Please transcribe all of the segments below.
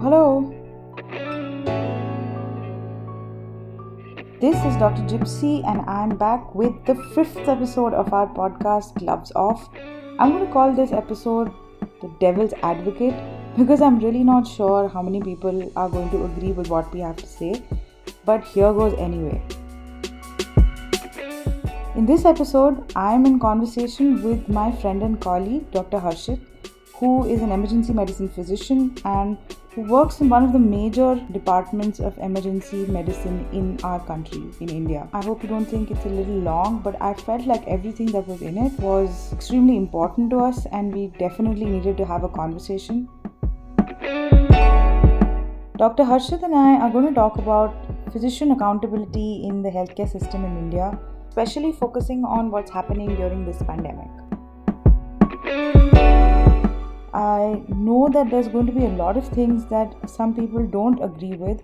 Hello. This is Dr. Gypsy and I'm back with the 5th episode of our podcast, Gloves Off. I'm going to call this episode The Devil's Advocate because I'm really not sure how many people are going to agree with what we have to say. But here goes anyway. In this episode, I'm in conversation with my friend and colleague, Dr. Harshit, who is an emergency medicine physician and who works in one of the major departments of emergency medicine in our country, in India. I hope you don't think it's a little long, but I felt like everything that was in it was extremely important to us and we definitely needed to have a conversation. Dr. Harshit and I are going to talk about physician accountability in the healthcare system in India, especially focusing on what's happening during this pandemic. I know that there's going to be a lot of things that some people don't agree with,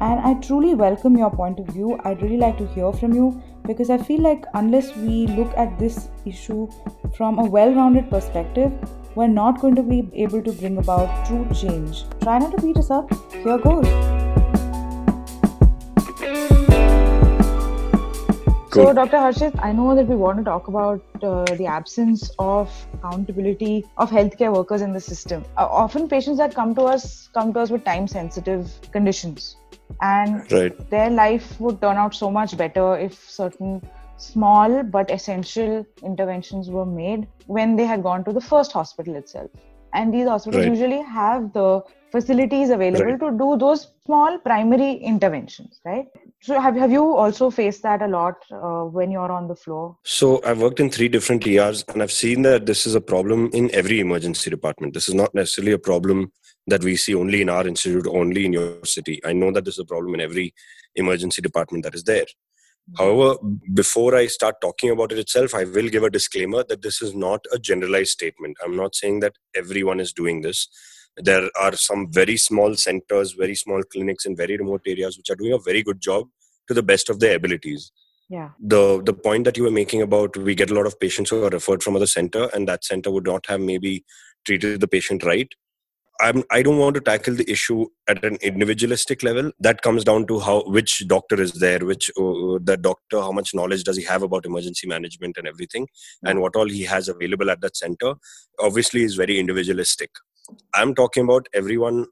and I truly welcome your point of view. I'd really like to hear from you because I feel like unless we look at this issue from a well-rounded perspective, we're not going to be able to bring about true change. Try not to beat us up. Here goes. So, Dr. Harshit, I know that we want to talk about the absence of accountability of healthcare workers in the system. Often patients that come to us with time-sensitive conditions, and their life would turn out so much better if certain small but essential interventions were made when they had gone to the first hospital itself. And these hospitals usually have the facilities available to do those small primary interventions, right? So have you also faced that a lot when you're on the floor? So I've worked in 3 different ERs and I've seen that this is a problem in every emergency department. This is not necessarily a problem that we see only in our institute, only in your city. I know that this is a problem in every emergency department that is there. However, before I start talking about it itself, I will give a disclaimer that this is not a generalized statement. I'm not saying that everyone is doing this. There are some very small centers, very small clinics in very remote areas which are doing a very good job to the best of their abilities. Yeah. The point that you were making about we get a lot of patients who are referred from other center and that center would not have maybe treated the patient right. I don't want to tackle the issue at an individualistic level. That comes down to which doctor is there, how much knowledge does he have about emergency management and everything, and what all he has available at that center. Obviously, is very individualistic. I'm talking about everyone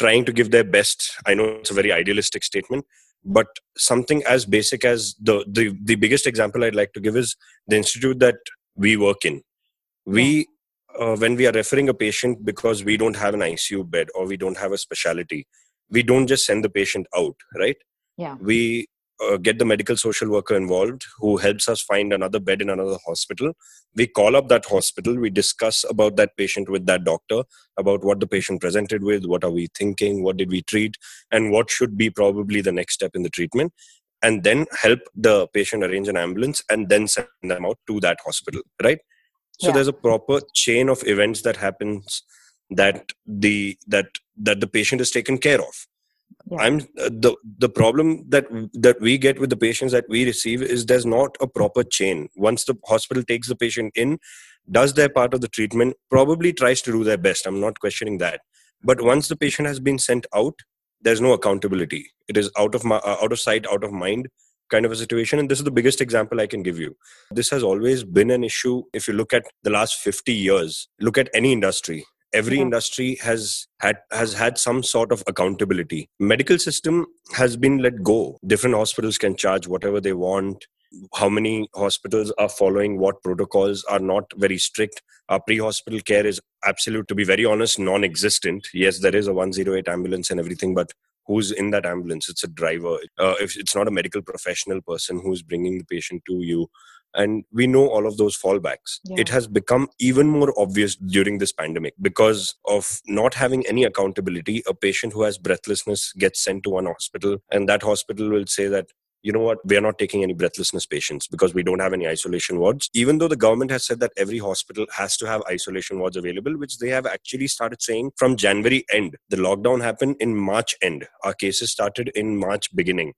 trying to give their best. I know it's a very idealistic statement, but something as basic as the biggest example I'd like to give is the institute that we work in. When we are referring a patient because we don't have an ICU bed or we don't have a specialty, we don't just send the patient out, right? Yeah. We get the medical social worker involved who helps us find another bed in another hospital. We call up that hospital. We discuss about that patient with that doctor, about what the patient presented with, what are we thinking, what did we treat, and what should be probably the next step in the treatment. And then help the patient arrange an ambulance and then send them out to that hospital, right? So there's a proper chain of events that happens that the patient is taken care of. Yeah. The problem that we get with the patients that we receive is there's not a proper chain. Once the hospital takes the patient in, does their part of the treatment, probably tries to do their best. I'm not questioning that. But once the patient has been sent out, there's no accountability. It is out of sight, out of mind kind of a situation. And this is the biggest example I can give you. This has always been an issue. If you look at the last 50 years, look at any industry. Every industry has had some sort of accountability. Medical system has been let go. Different hospitals can charge whatever they want. How many hospitals are following what protocols are not very strict. Our pre-hospital care is absolute, to be very honest, non-existent. Yes, there is a 108 ambulance and everything, but who's in that ambulance? It's a driver. If it's not a medical professional person who's bringing the patient to you. And we know all of those fallbacks. Yeah. It has become even more obvious during this pandemic because of not having any accountability. A patient who has breathlessness gets sent to one hospital and that hospital will say that, you know what, we are not taking any breathlessness patients because we don't have any isolation wards. Even though the government has said that every hospital has to have isolation wards available, which they have actually started saying from January end. The lockdown happened in March end. Our cases started in March beginning.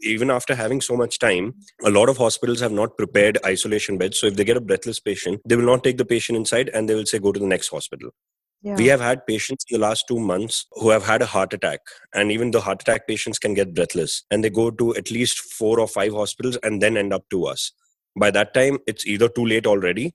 Even after having so much time, a lot of hospitals have not prepared isolation beds. So if they get a breathless patient, they will not take the patient inside and they will say, go to the next hospital. Yeah. We have had patients in the last 2 months who have had a heart attack, and even the heart attack patients can get breathless and they go to at least 4 or 5 hospitals and then end up to us. By that time, it's either too late already,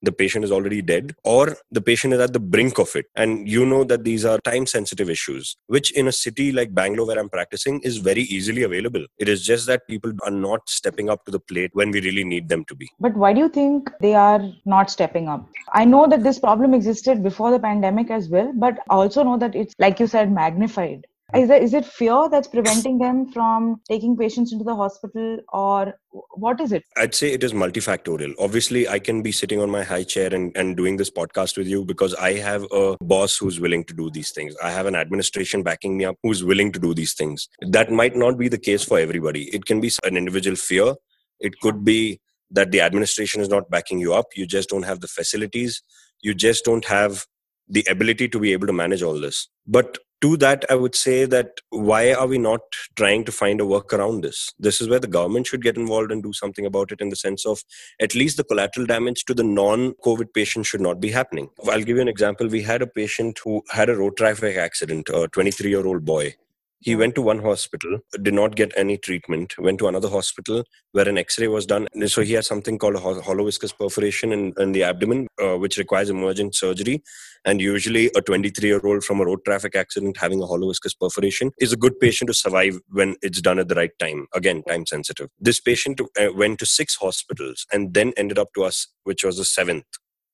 the patient is already dead, or the patient is at the brink of it. And you know that these are time-sensitive issues, which in a city like Bangalore where I'm practicing is very easily available. It is just that people are not stepping up to the plate when we really need them to be. But why do you think they are not stepping up? I know that this problem existed before the pandemic as well, but I also know that it's, like you said, magnified. Is it fear that's preventing them from taking patients into the hospital, or what is it? I'd say it is multifactorial. Obviously, I can be sitting on my high chair and doing this podcast with you because I have a boss who's willing to do these things. I have an administration backing me up who's willing to do these things. That might not be the case for everybody. It can be an individual fear. It could be that the administration is not backing you up. You just don't have the facilities. You just don't have the ability to be able to manage all this. But to that, I would say that why are we not trying to find a work around this? This is where the government should get involved and do something about it, in the sense of at least the collateral damage to the non-COVID patient should not be happening. I'll give you an example. We had a patient who had a road traffic accident, a 23-year-old boy. He went to one hospital, did not get any treatment, went to another hospital where an X-ray was done. So he has something called a hollow viscous perforation in the abdomen, which requires emergent surgery. And usually a 23-year-old from a road traffic accident having a hollow viscous perforation is a good patient to survive when it's done at the right time. Again, time sensitive. This patient went to 6 hospitals and then ended up to us, which was the 7th.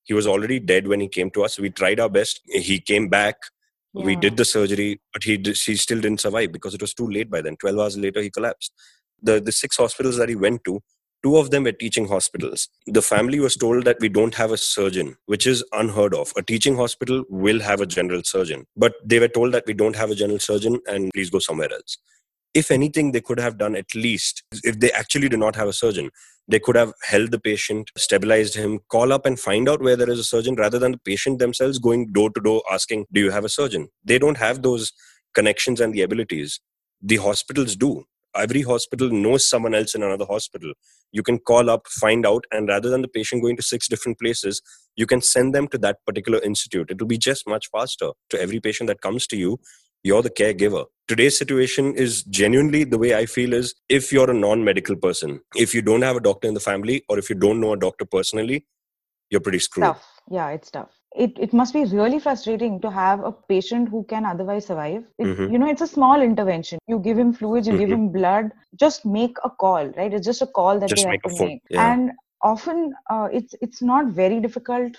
He was already dead when he came to us. We tried our best. He came back. Yeah. We did the surgery, but he still didn't survive because it was too late by then. 12 hours later, he collapsed. The 6 hospitals that he went to, 2 of them were teaching hospitals. The family was told that we don't have a surgeon, which is unheard of. A teaching hospital will have a general surgeon, but they were told that we don't have a general surgeon and please go somewhere else. If anything, they could have done, at least, if they actually do not have a surgeon, they could have held the patient, stabilized him, call up and find out where there is a surgeon, rather than the patient themselves going door to door asking, do you have a surgeon? They don't have those connections and the abilities. The hospitals do. Every hospital knows someone else in another hospital. You can call up, find out, and rather than the patient going to 6 different places, you can send them to that particular institute. It will be just much faster. To every patient that comes to you, you're the caregiver. Today's situation is genuinely, the way I feel, is if you're a non-medical person, if you don't have a doctor in the family, or if you don't know a doctor personally, you're pretty screwed. Tough. Yeah, it's tough. It must be really frustrating to have a patient who can otherwise survive. You know, it's a small intervention. You give him fluids, you give him blood, just make a call, right? It's just a call that they have to make. Yeah. And often it's not very difficult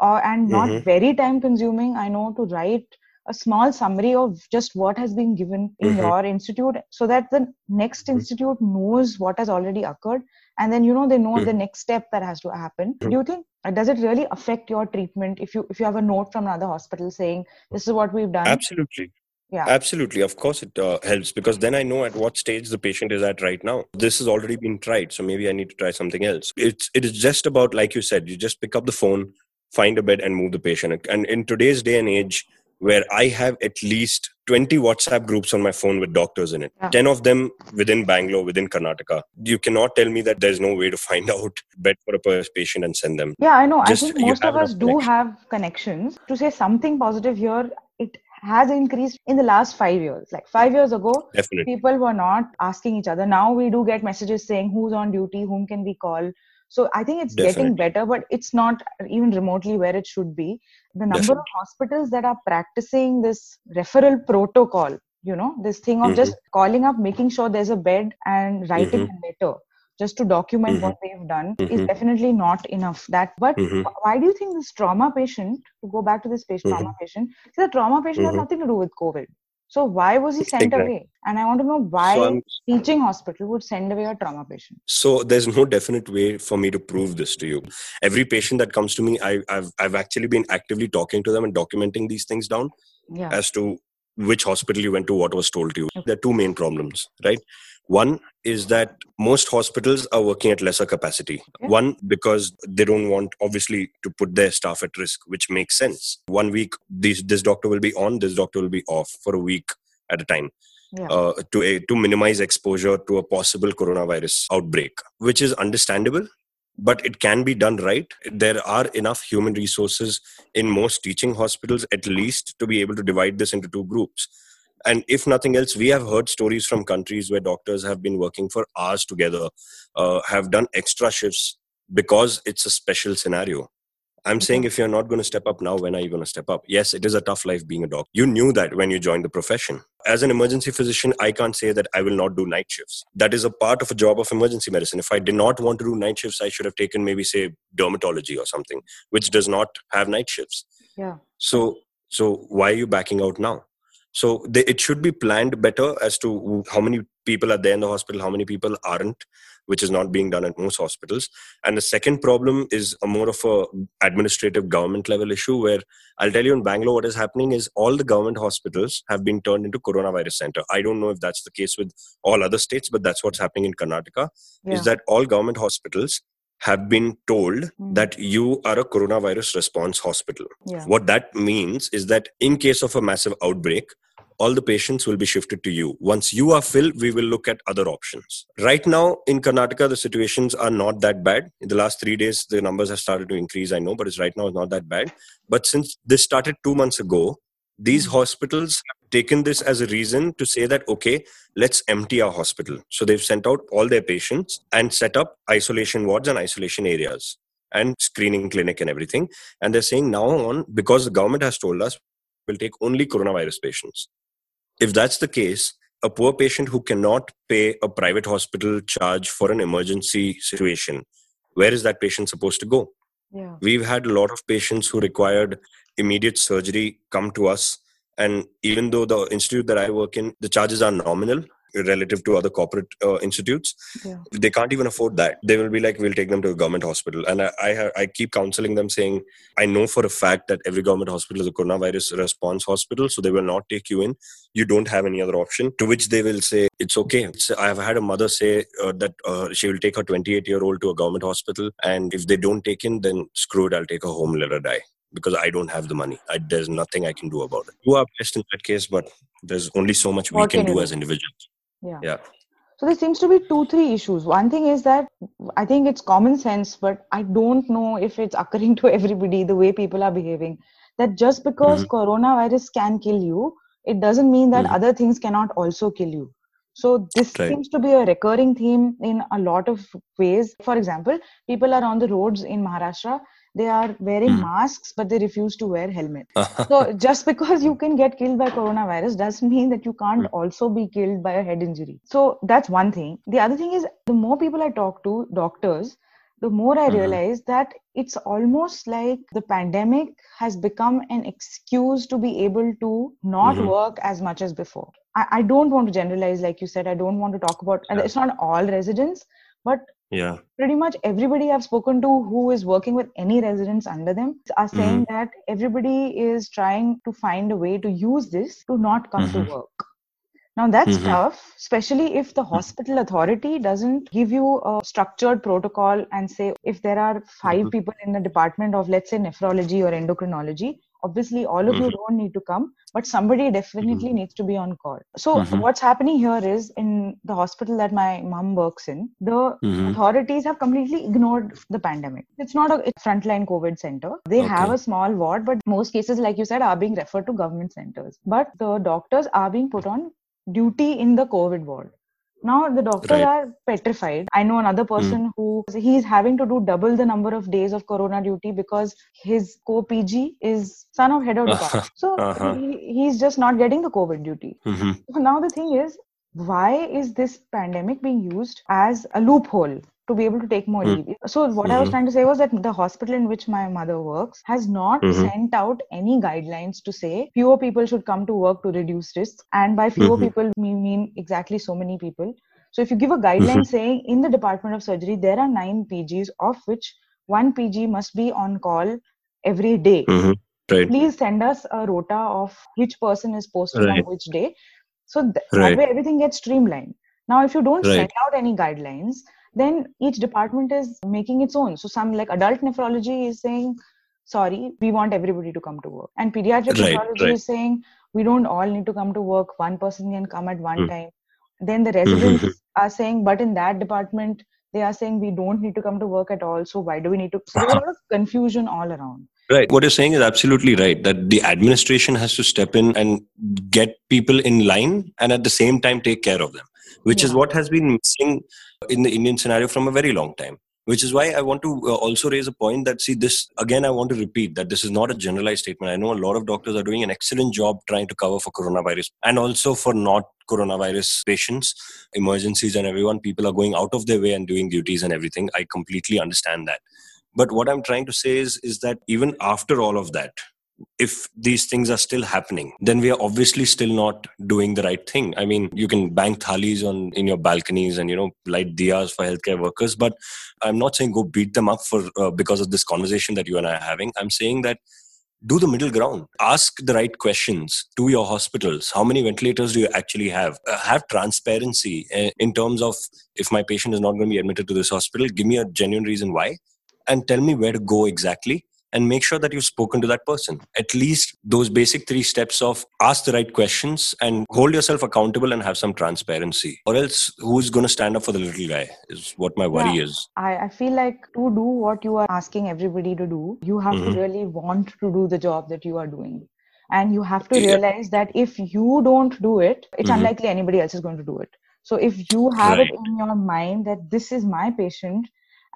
and not very time consuming, I know, to write a small summary of just what has been given in your institute, so that the next institute knows what has already occurred. And then, you know, they know the next step that has to happen. Do you think, does it really affect your treatment if you have a note from another hospital saying, this is what we've done? Absolutely. Yeah. Absolutely. Of course, it helps, because then I know at what stage the patient is at right now. This has already been tried, so maybe I need to try something else. It is just about, like you said, you just pick up the phone, find a bed and move the patient. And in today's day and age, where I have at least 20 WhatsApp groups on my phone with doctors in it. Yeah. 10 of them within Bangalore, within Karnataka. You cannot tell me that there's no way to find out bed for a patient and send them. Yeah, I know. Just, I think most of us do have connections. To say something positive here, it has increased in the last 5 years. Like 5 years ago, definitely, people were not asking each other. Now we do get messages saying who's on duty, whom can we call. So I think it's getting better, but it's not even remotely where it should be. The number of hospitals that are practicing this referral protocol, you know, this thing of just calling up, making sure there's a bed and writing a letter just to document what they've done is definitely not enough. But why do you think this trauma patient, to go back to this trauma patient, the trauma patient has nothing to do with COVID. So why was he sent away? And I want to know why a teaching hospital would send away a trauma patient. So there's no definite way for me to prove this to you. Every patient that comes to me, I've actually been actively talking to them and documenting these things down as to which hospital you went to, what was told to you. There are 2 main problems, right? One is that most hospitals are working at lesser capacity. Okay. One, because they don't want, obviously, to put their staff at risk, which makes sense. 1 week, this doctor will be on, this doctor will be off for a week at a time to minimize exposure to a possible coronavirus outbreak, which is understandable. But it can be done right. There are enough human resources in most teaching hospitals, at least, to be able to divide this into two groups. And if nothing else, we have heard stories from countries where doctors have been working for hours together, have done extra shifts because it's a special scenario. I'm saying if you're not going to step up now, when are you going to step up? Yes, it is a tough life being a doctor. You knew that when you joined the profession. As an emergency physician, I can't say that I will not do night shifts. That is a part of a job of emergency medicine. If I did not want to do night shifts, I should have taken maybe say dermatology or something, which does not have night shifts. Yeah. So why are you backing out now? So it should be planned better as to how many people are there in the hospital, how many people aren't, which is not being done at most hospitals. And the second problem is more of a administrative government level issue where I'll tell you in Bangalore what is happening is all the government hospitals have been turned into coronavirus center. I don't know if that's the case with all other states, but that's what's happening in Karnataka, is that all government hospitals have been told that you are a coronavirus response hospital. Yeah. What that means is that in case of a massive outbreak, all the patients will be shifted to you. Once you are filled, we will look at other options. Right now in Karnataka, the situations are not that bad. In the last 3 days, the numbers have started to increase, I know, but it's right now not that bad. But since this started 2 months ago, these hospitals have taken this as a reason to say that, okay, let's empty our hospital. So they've sent out all their patients and set up isolation wards and isolation areas and screening clinic and everything. And they're saying now on, because the government has told us, we'll take only coronavirus patients. If that's the case, a poor patient who cannot pay a private hospital charge for an emergency situation, where is that patient supposed to go? Yeah. We've had a lot of patients who required immediate surgery come to us. And even though the institute that I work in, the charges are nominal relative to other corporate institutes, they can't even afford that. They will be like, we'll take them to a government hospital. And I keep counseling them saying, I know for a fact that every government hospital is a coronavirus response hospital. So they will not take you in. You don't have any other option. To which they will say, it's okay. I've had a mother say that she will take her 28-year-old to a government hospital. And if they don't take in, then screw it. I'll take her home, let her die. Because I don't have the money. There's nothing I can do about it. You are best in that case, but there's only so much we can do as individuals. Yeah. So there seems to be 2-3 issues. One thing is that I think it's common sense, but I don't know if it's occurring to everybody the way people are behaving. That just because coronavirus can kill you, it doesn't mean that other things cannot also kill you. So this seems to be a recurring theme in a lot of ways. For example, people are on the roads in Maharashtra. They are wearing masks, but they refuse to wear helmet. So just because you can get killed by coronavirus doesn't mean that you can't also be killed by a head injury. So that's one thing. The other thing is, the more people I talk to, doctors, the more I realize that it's almost like the pandemic has become an excuse to be able to not work as much as before. I don't want to generalize, like you said. I don't want to talk about, and it's not all residents, but pretty much everybody I've spoken to who is working with any residents under them are saying that everybody is trying to find a way to use this to not come to work. Now that's tough, especially if the hospital authority doesn't give you a structured protocol and say if there are 5 people in the department of, let's say, nephrology or endocrinology, obviously all of you don't need to come, but somebody definitely needs to be on call. So what's happening here is, in the hospital that my mom works in, the authorities have completely ignored the pandemic. It's not a frontline COVID center. They have a small ward, but most cases, like you said, are being referred to government centers. But the doctors are being put on duty in the COVID ward. Now the doctors are petrified. I know another person who he's having to do double the number of days of corona duty because his co-PG is son of head of department. So he's just not getting the COVID duty. So now the thing is, why is this pandemic being used as a loophole to be able to take more leave? So what I was trying to say was that the hospital in which my mother works has not sent out any guidelines to say fewer people should come to work to reduce risks. And by fewer people, we mean exactly so many people. So if you give a guideline saying in the department of surgery, there are 9 PGs, of which 1 PG must be on call every day. Please send us a rota of which person is posted on which day. So that way everything gets streamlined. Now, if you don't send out any guidelines, then each department is making its own. So some, like adult nephrology, is saying, sorry, we want everybody to come to work. And pediatric nephrology is saying, we don't all need to come to work. One person can come at one time. Then the residents are saying, but in that department, they are saying we don't need to come to work at all. So why do we need to? So there's a lot of confusion all around. Right. What you're saying is absolutely right, that the administration has to step in and get people in line and at the same time take care of them, which is what has been missing in the Indian scenario from a very long time. Which is why I want to also raise a point that, see, this, again, I want to repeat that this is not a generalized statement. I know a lot of doctors are doing an excellent job trying to cover for coronavirus and also for not coronavirus patients, emergencies and everyone. People are going out of their way and doing duties and everything. I completely understand that. But what I'm trying to say is that even after all of that, if these things are still happening, then we are obviously still not doing the right thing. I mean, you can bank thalis in your balconies and, you know, light diyas for healthcare workers. But I'm not saying go beat them up for because of this conversation that you and I are having. I'm saying that do the middle ground. Ask the right questions to your hospitals. How many ventilators do you actually have? Have transparency in terms of if my patient is not going to be admitted to this hospital, give me a genuine reason why and tell me where to go exactly. And make sure that you've spoken to that person. At least those basic 3 steps of ask the right questions and hold yourself accountable and have some transparency. Or else who's going to stand up for the little guy is what my worry is. I feel like to do what you are asking everybody to do, you have to really want to do the job that you are doing. And you have to realize that if you don't do it, it's unlikely anybody else is going to do it. So if you have it in your mind that this is my patient,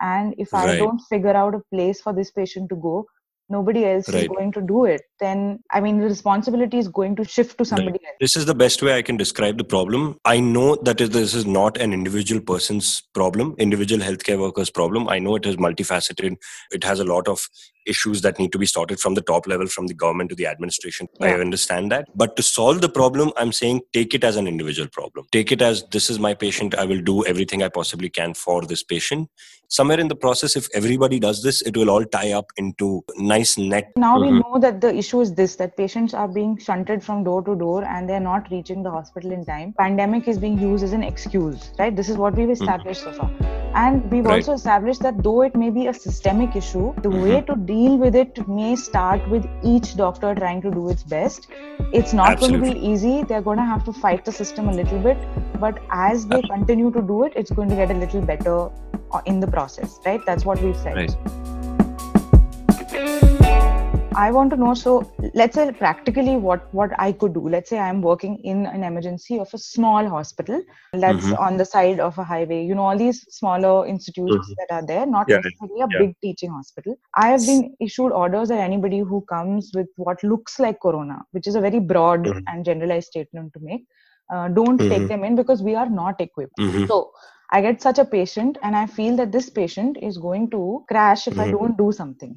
and if I don't figure out a place for this patient to go, nobody else is going to do it. Then, I mean, the responsibility is going to shift to somebody else. This is the best way I can describe the problem. I know that this is not an individual person's problem, individual healthcare worker's problem. I know it is multifaceted. It has a lot of issues that need to be sorted from the top level, from the government to the administration. Yeah. I understand that. But to solve the problem, I'm saying take it as an individual problem. Take it as this is my patient. I will do everything I possibly can for this patient. Somewhere in the process, if everybody does this, it will all tie up into nice net. Now we know that the issue is this, that patients are being shunted from door to door and they're not reaching the hospital in time. Pandemic is being used as an excuse, right? This is what we've established so far. And we've also established that though it may be a systemic issue, the way to deal with it may start with each doctor trying to do its best. It's not going to be easy. They're going to have to fight the system a little bit. But as they continue to do it, it's going to get a little better in the process, right? That's what we've said. Right. I want to know, so let's say practically what I could do. Let's say I'm working in an emergency of a small hospital that's on the side of a highway. You know, all these smaller institutes that are there, not necessarily a big teaching hospital. I have been issued orders that anybody who comes with what looks like corona, which is a very broad and generalized statement to make, don't take them in because we are not equipped. So I get such a patient and I feel that this patient is going to crash if I don't do something.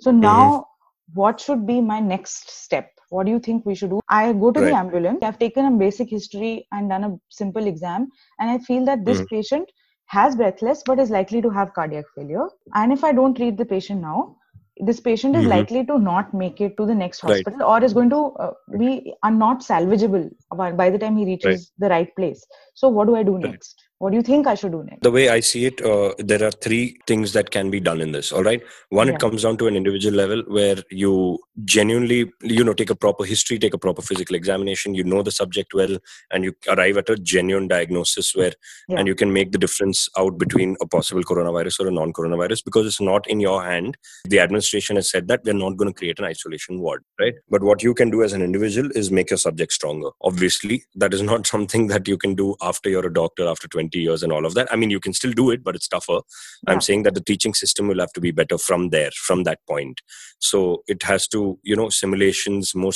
So now what should be my next step? What do you think we should do? I go to the ambulance. I've taken a basic history and done a simple exam. And I feel that this patient has breathless but is likely to have cardiac failure. And if I don't treat the patient now, this patient is likely to not make it to the next hospital or is going to be not salvageable by the time he reaches the right place. So what do I do next? What do you think I should do next? The way I see it, there are 3 things that can be done in this, all right? One, it comes down to an individual level where you genuinely, you know, take a proper history, take a proper physical examination, you know the subject well, and you arrive at a genuine diagnosis where, and you can make the difference out between a possible coronavirus or a non-coronavirus because it's not in your hand. The administration has said that they're not going to create an isolation ward, right? But what you can do as an individual is make your subject stronger. Obviously, that is not something that you can do after you're a doctor, after 20 years and all of that. I mean, you can still do it, but it's tougher. Yeah. I'm saying that the teaching system will have to be better from there, from that point. So it has to, you know, simulations, more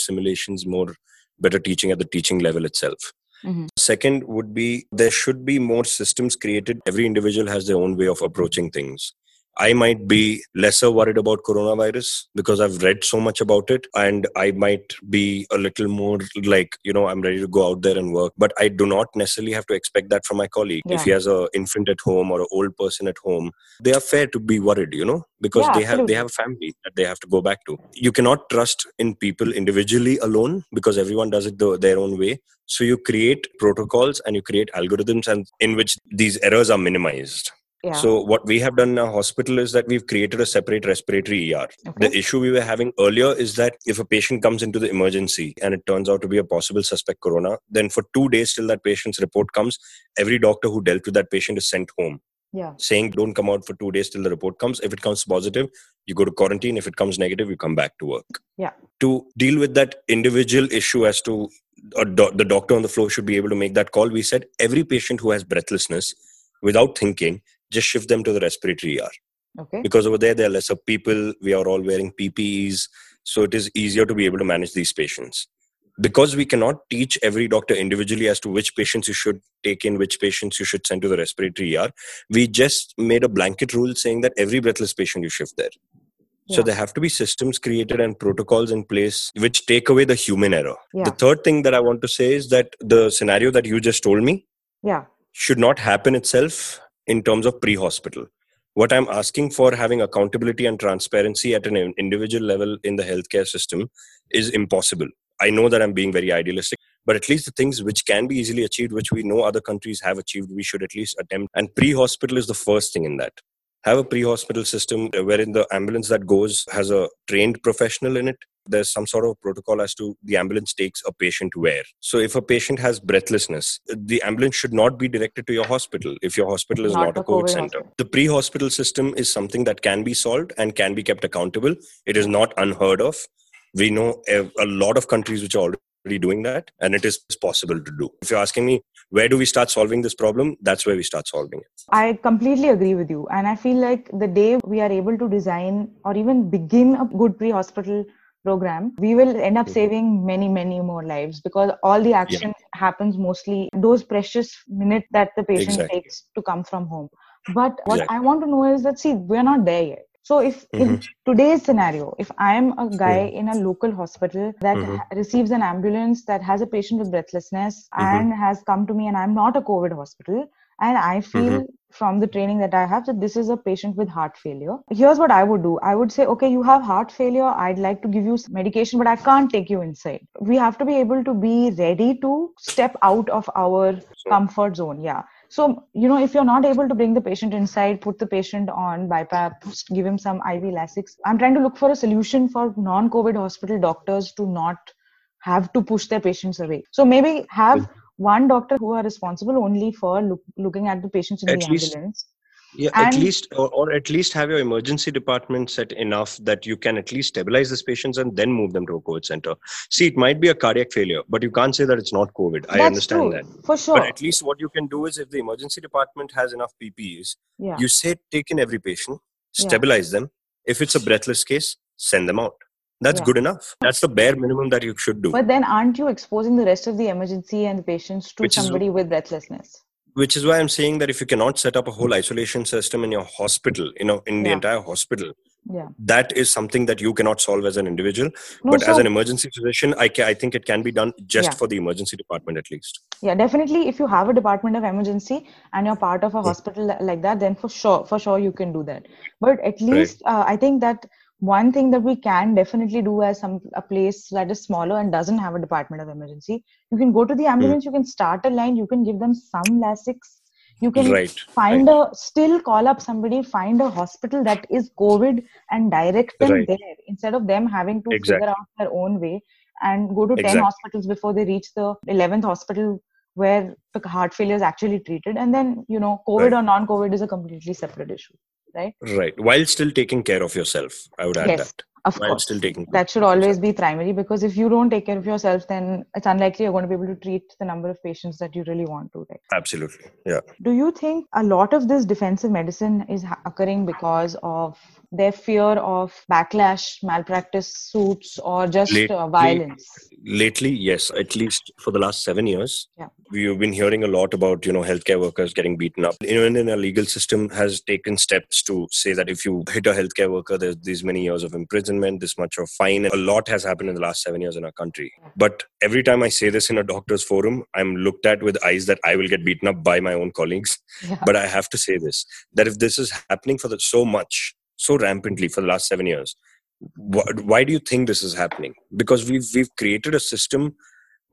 better teaching at the teaching level itself. Second would be, there should be more systems created. Every individual has their own way of approaching things. I might be lesser worried about coronavirus because I've read so much about it and I might be a little more like, you know, I'm ready to go out there and work. But I do not necessarily have to expect that from my colleague. Yeah. If he has an infant at home or an old person at home, they are fair to be worried, you know, because they have a family that they have to go back to. You cannot trust in people individually alone because everyone does it their own way. So you create protocols and you create algorithms and in which these errors are minimized. Yeah. So what we have done in our hospital is that we've created a separate respiratory ER. Okay. The issue we were having earlier is that if a patient comes into the emergency and it turns out to be a possible suspect corona, then for 2 days till that patient's report comes, every doctor who dealt with that patient is sent home. Yeah. Saying don't come out for 2 days till the report comes. If it comes positive, you go to quarantine. If it comes negative, you come back to work. Yeah. To deal with that individual issue as to the doctor on the floor should be able to make that call, we said every patient who has breathlessness without thinking, just shift them to the respiratory ER. Okay. Because over there, there are lesser people. We are all wearing PPEs. So it is easier to be able to manage these patients. Because we cannot teach every doctor individually as to which patients you should take in, which patients you should send to the respiratory ER, we just made a blanket rule saying that every breathless patient you shift there. Yeah. So there have to be systems created and protocols in place which take away the human error. Yeah. The third thing that I want to say is that the scenario that you just told me should not happen itself in terms of pre-hospital. What I'm asking for, having accountability and transparency at an individual level in the healthcare system, is impossible. I know that I'm being very idealistic, but at least the things which can be easily achieved, which we know other countries have achieved, we should at least attempt. And pre-hospital is the first thing in that. Have a pre-hospital system wherein the ambulance that goes has a trained professional in it. There's some sort of protocol as to the ambulance takes a patient where. So if a patient has breathlessness, the ambulance should not be directed to your hospital if your hospital is not a COVID center. Hospital. The pre-hospital system is something that can be solved and can be kept accountable. It is not unheard of. We know a lot of countries which are already doing that, and it is possible to do. If you're asking me, where do we start solving this problem? That's where we start solving it. I completely agree with you. And I feel like the day we are able to design or even begin a good pre-hospital program, we will end up saving many, many more lives, because all the action happens mostly those precious minutes that the patient takes to come from home. But what I want to know is that, see, we're not there yet. So if in today's scenario, if I am a guy in a local hospital that receives an ambulance that has a patient with breathlessness and has come to me, and I'm not a COVID hospital, and I feel from the training that I have that this is a patient with heart failure, here's what I would do. I would say, okay, you have heart failure. I'd like to give you some medication, but I can't take you inside. We have to be able to be ready to step out of our comfort zone. Yeah. So, you know, if you're not able to bring the patient inside, put the patient on BiPAP, give him some IV Lasix. I'm trying to look for a solution for non-COVID hospital doctors to not have to push their patients away. So maybe have one doctor who are responsible only for looking at the patients in the ambulance. Yeah, and at least, or at least have your emergency department set enough that you can at least stabilize these patients and then move them to a COVID center. See, it might be a cardiac failure, but you can't say that it's not COVID. I understand that. For sure. But at least what you can do is, if the emergency department has enough PPEs, you say take in every patient, stabilize them. If it's a breathless case, send them out. That's good enough. That's the bare minimum that you should do. But then aren't you exposing the rest of the emergency and the patients to somebody with breathlessness? Which is why I'm saying that if you cannot set up a whole isolation system in your hospital, you know, in the entire hospital, that is something that you cannot solve as an individual. No, but as an emergency physician, I think it can be done just for the emergency department at least. Yeah, definitely. If you have a department of emergency and you're part of a hospital like that, then for sure you can do that. But at least I think that one thing that we can definitely do as a place that is smaller and doesn't have a department of emergency, you can go to the ambulance, you can start a line, you can give them some Lasix, you can still call up somebody, find a hospital that is COVID and direct them there, instead of them having to figure out their own way and go to 10 hospitals before they reach the 11th hospital where the heart failure is actually treated. And then, you know, COVID or non-COVID is a completely separate issue. Right? Right. While still taking care of yourself, I would add that. Of course. Still taking care. That should always be primary, because if you don't take care of yourself, then it's unlikely you're going to be able to treat the number of patients that you really want to. Right? Absolutely. Yeah. Do you think a lot of this defensive medicine is occurring because of their fear of backlash, malpractice suits, or just violence? Lately, yes. At least for the last 7 years, we've been hearing a lot about, you know, healthcare workers getting beaten up. Even in our legal system has taken steps to say that if you hit a healthcare worker, there's these many years of imprisonment, this much of fine. A lot has happened in the last 7 years in our country. But every time I say this in a doctor's forum, I'm looked at with eyes that I will get beaten up by my own colleagues. Yeah. But I have to say this, that if this is happening for so much, so rampantly for the last 7 years, why do you think this is happening? Because we've created a system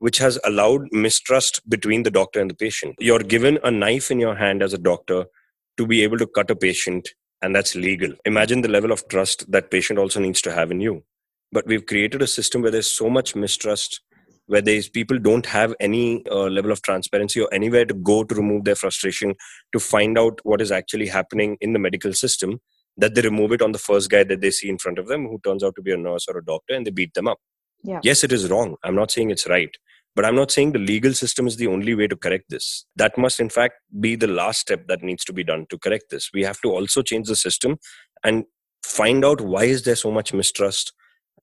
which has allowed mistrust between the doctor and the patient. You're given a knife in your hand as a doctor to be able to cut a patient, and that's legal. Imagine the level of trust that patient also needs to have in you. But we've created a system where there's so much mistrust where these people don't have any level of transparency or anywhere to go to remove their frustration, to find out what is actually happening in the medical system, that they remove it on the first guy that they see in front of them, who turns out to be a nurse or a doctor, and they beat them up. Yeah. Yes, it is wrong. I'm not saying it's right. But I'm not saying the legal system is the only way to correct this. That must, in fact, be the last step that needs to be done to correct this. We have to also change the system and find out why is there so much mistrust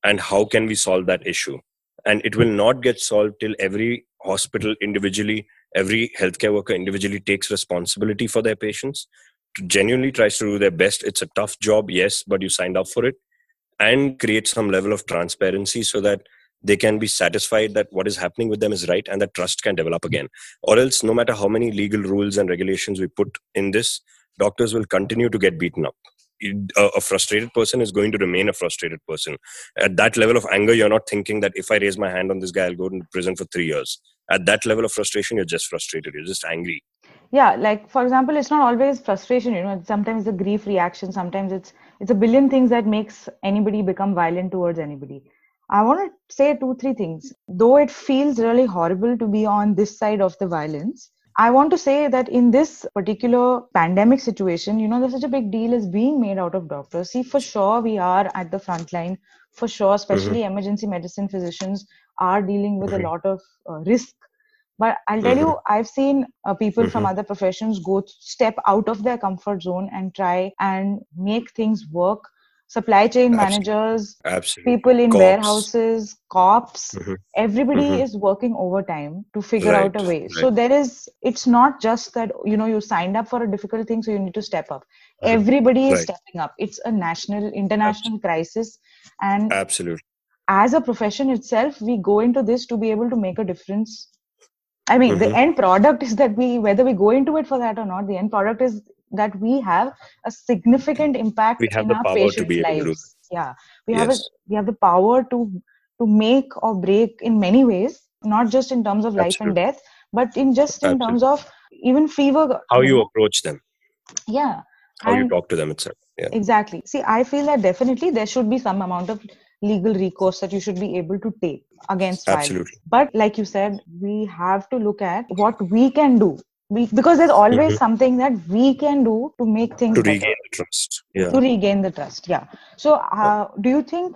and how can we solve that issue. And it will not get solved till every hospital individually, every healthcare worker individually takes responsibility for their patients, genuinely tries to do their best. It's a tough job, yes, but you signed up for it, and create some level of transparency so that they can be satisfied that what is happening with them is right and that trust can develop again. Or else, no matter how many legal rules and regulations we put in this, doctors will continue to get beaten up. A frustrated person is going to remain a frustrated person. At that level of anger, you're not thinking that if I raise my hand on this guy, I'll go to prison for 3 years. At that level of frustration, you're just frustrated. You're just angry. Yeah, like, for example, it's not always frustration. You know, sometimes it's a grief reaction. Sometimes it's a billion things that makes anybody become violent towards anybody. I want to say 2-3 things. Though it feels really horrible to be on this side of the violence, I want to say that in this particular pandemic situation, you know, there's such a big deal is being made out of doctors. See, for sure, we are at the front line. For sure, especially emergency medicine physicians are dealing with a lot of risk. But I'll tell you, I've seen people from other professions go step out of their comfort zone and try and make things work. Supply chain managers, people in warehouses, cops, everybody is working overtime to figure out a way. Right. So there is, it's not just that, you know, you signed up for a difficult thing, so you need to step up. Everybody is stepping up. It's a national, international crisis. And as a profession itself, we go into this to be able to make a difference. I mean, the end product is that we, whether we go into it for that or not, the end product is that we have a significant impact in our patients' lives. Yeah, we have the power to make or break in many ways, not just in terms of life and death, but in just in terms of even fever. How you approach them. Yeah. How you talk to them itself. Yeah. Exactly. See, I feel that definitely there should be some amount of legal recourse that you should be able to take against violence. But like you said, we have to look at what we can do. Because there's always something that we can do to make things better. To regain the trust. Yeah. To regain the trust, yeah. So, do you think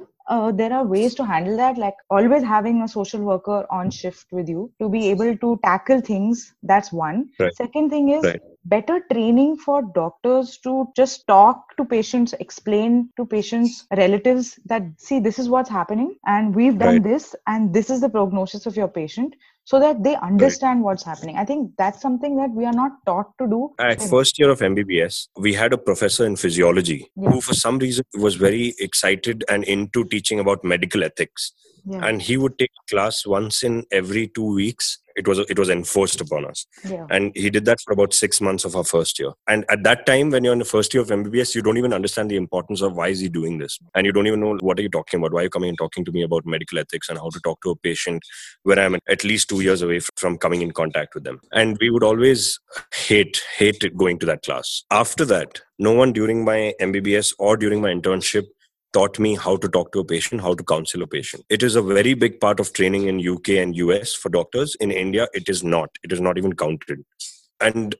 there are ways to handle that? Like always having a social worker on shift with you to be able to tackle things. That's one. Right. Second thing is better training for doctors to just talk to patients, explain to patients, relatives that, see, this is what's happening and we've done this and this is the prognosis of your patient. So that they understand what's happening. I think that's something that we are not taught to do. At first year of MBBS, we had a professor in physiology who for some reason was very excited and into teaching about medical ethics. Yeah. And he would take class once in every 2 weeks. It was enforced upon us. Yeah. And he did that for about 6 months of our first year. And at that time, when you're in the first year of MBBS, you don't even understand the importance of why is he doing this. And you don't even know, what are you talking about? Why are you coming and talking to me about medical ethics and how to talk to a patient where I'm at least 2 years away from coming in contact with them? And we would always hate going to that class. After that, no one during my MBBS or during my internship taught me how to talk to a patient, how to counsel a patient. It is a very big part of training in UK and US for doctors. In India, it is not. It is not even counted. And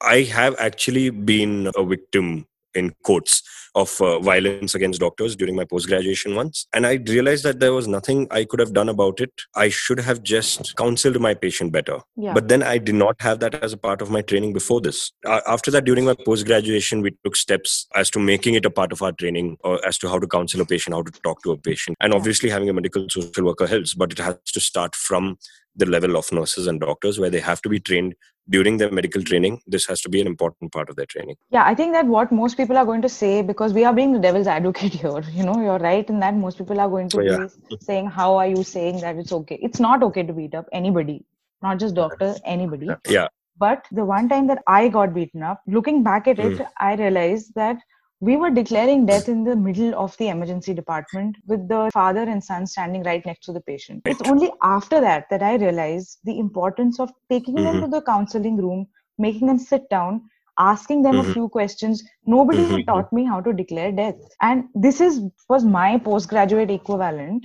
I have actually been a victim, in quotes, of violence against doctors during my post-graduation once. And I realized that there was nothing I could have done about it. I should have just counseled my patient better. Yeah. But then I did not have that as a part of my training before this. After that, during my post-graduation, we took steps as to making it a part of our training or as to how to counsel a patient, how to talk to a patient. And obviously having a medical social worker helps, but it has to start from the level of nurses and doctors where they have to be trained during their medical training. This has to be an important part of their training. Yeah, I think that what most people are going to say, because we are being the devil's advocate here, you know, you're right in that most people are going to be saying, how are you saying that it's okay? It's not okay to beat up anybody, not just doctors, anybody. Yeah. But the one time that I got beaten up, looking back at it, I realized that we were declaring death in the middle of the emergency department with the father and son standing right next to the patient. It's only after that that I realized the importance of taking them to the counseling room, making them sit down, asking them a few questions. Nobody had taught me how to declare death. And this was my postgraduate equivalent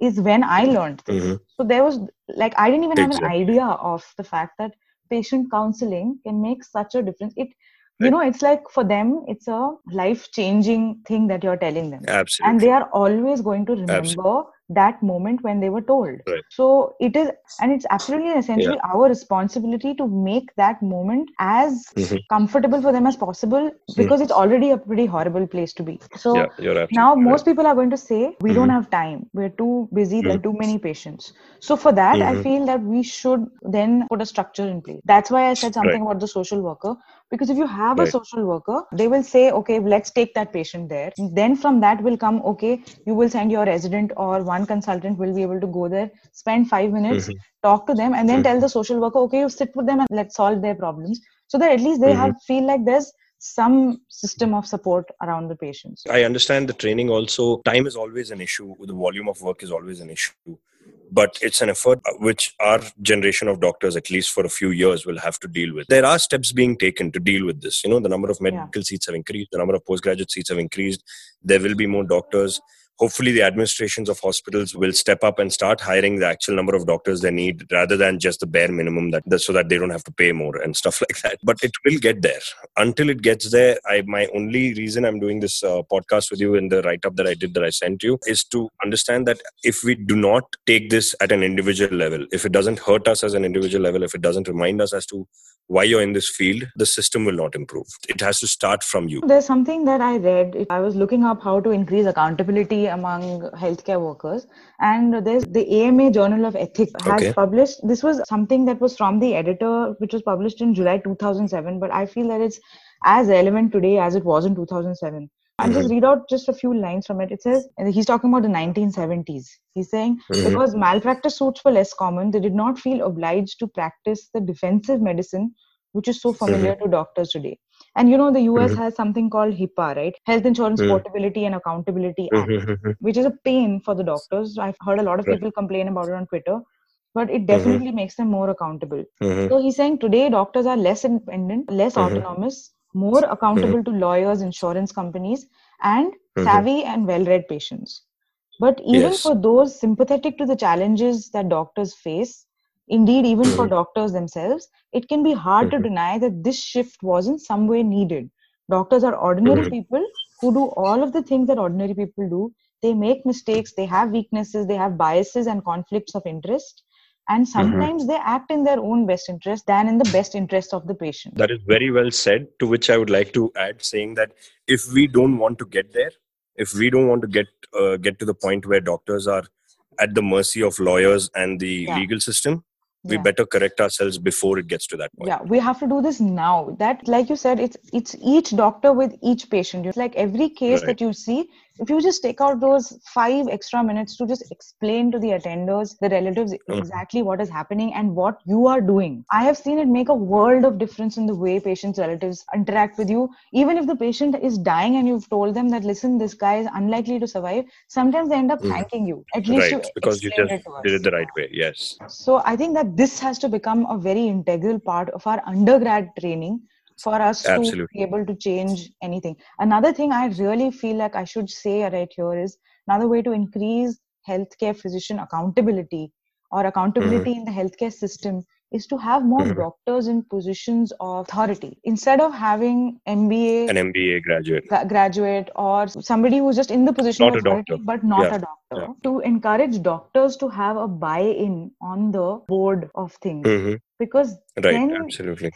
is when I learned this. Mm-hmm. So there was, like, I didn't even have an idea of the fact that patient counseling can make such a difference. It, you know, it's like for them, it's a life-changing thing that you're telling them. Absolutely. And they are always going to remember that moment when they were told. Right. So it is, and it's absolutely essentially our responsibility to make that moment as comfortable for them as possible, because it's already a pretty horrible place to be. So now most people are going to say, we don't have time. We're too busy. There are too many patients. So for that, I feel that we should then put a structure in place. That's why I said something about the social worker. Because if you have a social worker, they will say, okay, let's take that patient there. Then from that will come, okay, you will send your resident or one consultant will be able to go there, spend 5 minutes, talk to them, and then tell the social worker, okay, you sit with them and let's solve their problems. So that at least they feel like there's some system of support around the patients. I understand the training also. Time is always an issue. The volume of work is always an issue. But it's an effort which our generation of doctors, at least for a few years, will have to deal with. There are steps being taken to deal with this. You know, the number of medical seats have increased. The number of postgraduate seats have increased. There will be more doctors. Hopefully, the administrations of hospitals will step up and start hiring the actual number of doctors they need rather than just the bare minimum, that so that they don't have to pay more and stuff like that. But it will get there. Until it gets there, my only reason I'm doing this podcast with you in the write-up that I did, that I sent you, is to understand that if we do not take this at an individual level, if it doesn't hurt us as an individual level, if it doesn't remind us as to why you're in this field, the system will not improve. It has to start from you. There's something that I read. I was looking up how to increase accountability among healthcare workers. And there's the AMA Journal of Ethics has published, this was something that was from the editor, which was published in July 2007. But I feel that it's as relevant today as it was in 2007. I'll just read out just a few lines from it. It says, and he's talking about the 1970s. He's saying, because malpractice suits were less common, they did not feel obliged to practice the defensive medicine, which is so familiar to doctors today. And you know, the US has something called HIPAA, right? Health Insurance Portability and Accountability Act, which is a pain for the doctors. I've heard a lot of people complain about it on Twitter. But it definitely makes them more accountable. So he's saying today, doctors are less independent, less autonomous, more accountable to lawyers, insurance companies, and savvy and well-read patients. But even for those sympathetic to the challenges that doctors face, indeed, even for doctors themselves, it can be hard to deny that this shift was in some way needed. Doctors are ordinary people who do all of the things that ordinary people do. They make mistakes, they have weaknesses, they have biases and conflicts of interest. And sometimes they act in their own best interest than in the best interest of the patient. That is very well said, to which I would like to add saying that if we don't want to get there, if we don't want to get to the point where doctors are at the mercy of lawyers and the legal system, we better correct ourselves before it gets to that point. Yeah, we have to do this now. That, like you said, it's each doctor with each patient. It's like every case that you see, if you just take out those 5 extra minutes to just explain to the attenders, the relatives, exactly what is happening and what you are doing. I have seen it make a world of difference in the way patients' relatives interact with you. Even if the patient is dying and you've told them that, listen, this guy is unlikely to survive, sometimes they end up thanking you. At least you because you just did it the right way. Yes. So I think that this has to become a very integral part of our undergrad training for us to be able to change anything. Another thing I really feel like I should say right here is another way to increase healthcare physician accountability or accountability in the healthcare system is to have more doctors in positions of authority. Instead of having an MBA graduate or somebody who's just in the position of authority but not a doctor, to encourage doctors to have a buy-in on the board of things. Because then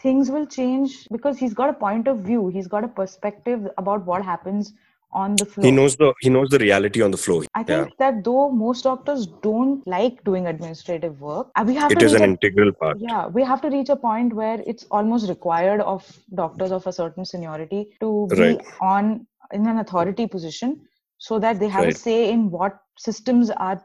things will change, because he's got a point of view, he's got a perspective about what happens on the floor. He knows the reality on the floor. I think that though most doctors don't like doing administrative work, it is an integral part. Yeah, we have to reach a point where it's almost required of doctors of a certain seniority to be in an authority position, so that they have a say in what systems are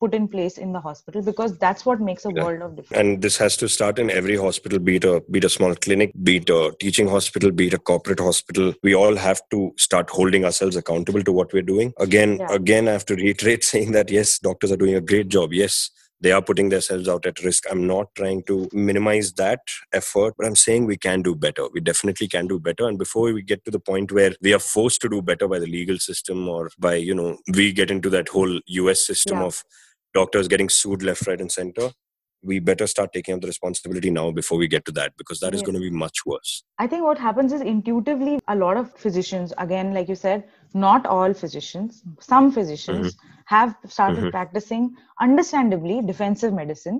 put in place in the hospital, because that's what makes a world of difference. And this has to start in every hospital, be it a small clinic, be it a teaching hospital, be it a corporate hospital. We all have to start holding ourselves accountable to what we're doing. Again, I have to reiterate saying that yes, doctors are doing a great job. Yes, they are putting themselves out at risk. I'm not trying to minimize that effort, but I'm saying we can do better. We definitely can do better. And before we get to the point where we are forced to do better by the legal system, or by, we get into that whole US system of doctors getting sued left, right, and center. We better start taking up the responsibility now before we get to that, because that is going to be much worse. I think what happens is intuitively a lot of physicians, again, like you said, not all physicians, some physicians have started practicing, understandably, defensive medicine,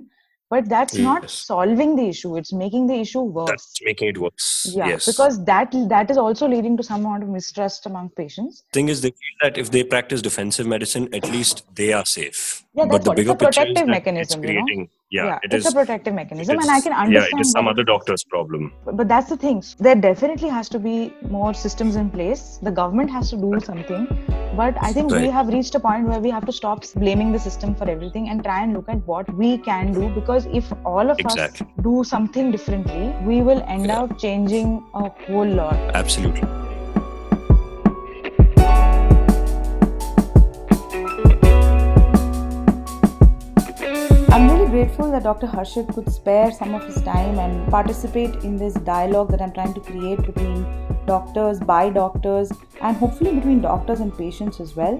but that's not solving the issue. It's making the issue worse. That's making it worse. Yeah, yes. Because that is also leading to some amount of mistrust among patients. Thing is, they feel that if they practice defensive medicine, at least they are safe. Yeah, that's but the bigger picture is that it's creating... It's a protective mechanism, and I can understand. Yeah, it is some other doctor's problem. But that's the thing. So there definitely has to be more systems in place. The government has to do something. But I think we have reached a point where we have to stop blaming the system for everything and try and look at what we can do. Because if all of us do something differently, we will end up changing a whole lot. Absolutely. I'm really grateful that Dr. Harshit could spare some of his time and participate in this dialogue that I'm trying to create between doctors, by doctors, and hopefully between doctors and patients as well.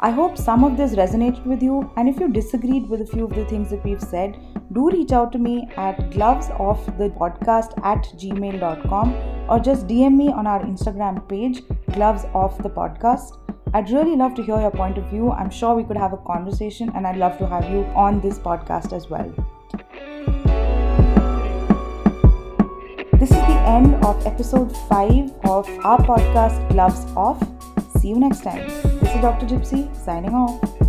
I hope some of this resonated with you, and if you disagreed with a few of the things that we've said, do reach out to me at glovesoffthepodcast@gmail.com or just DM me on our Instagram page, glovesoffthepodcast. I'd really love to hear your point of view. I'm sure we could have a conversation, and I'd love to have you on this podcast as well. This is the end of episode 5 of our podcast, Gloves Off. See you next time. This is Dr. Gypsy signing off.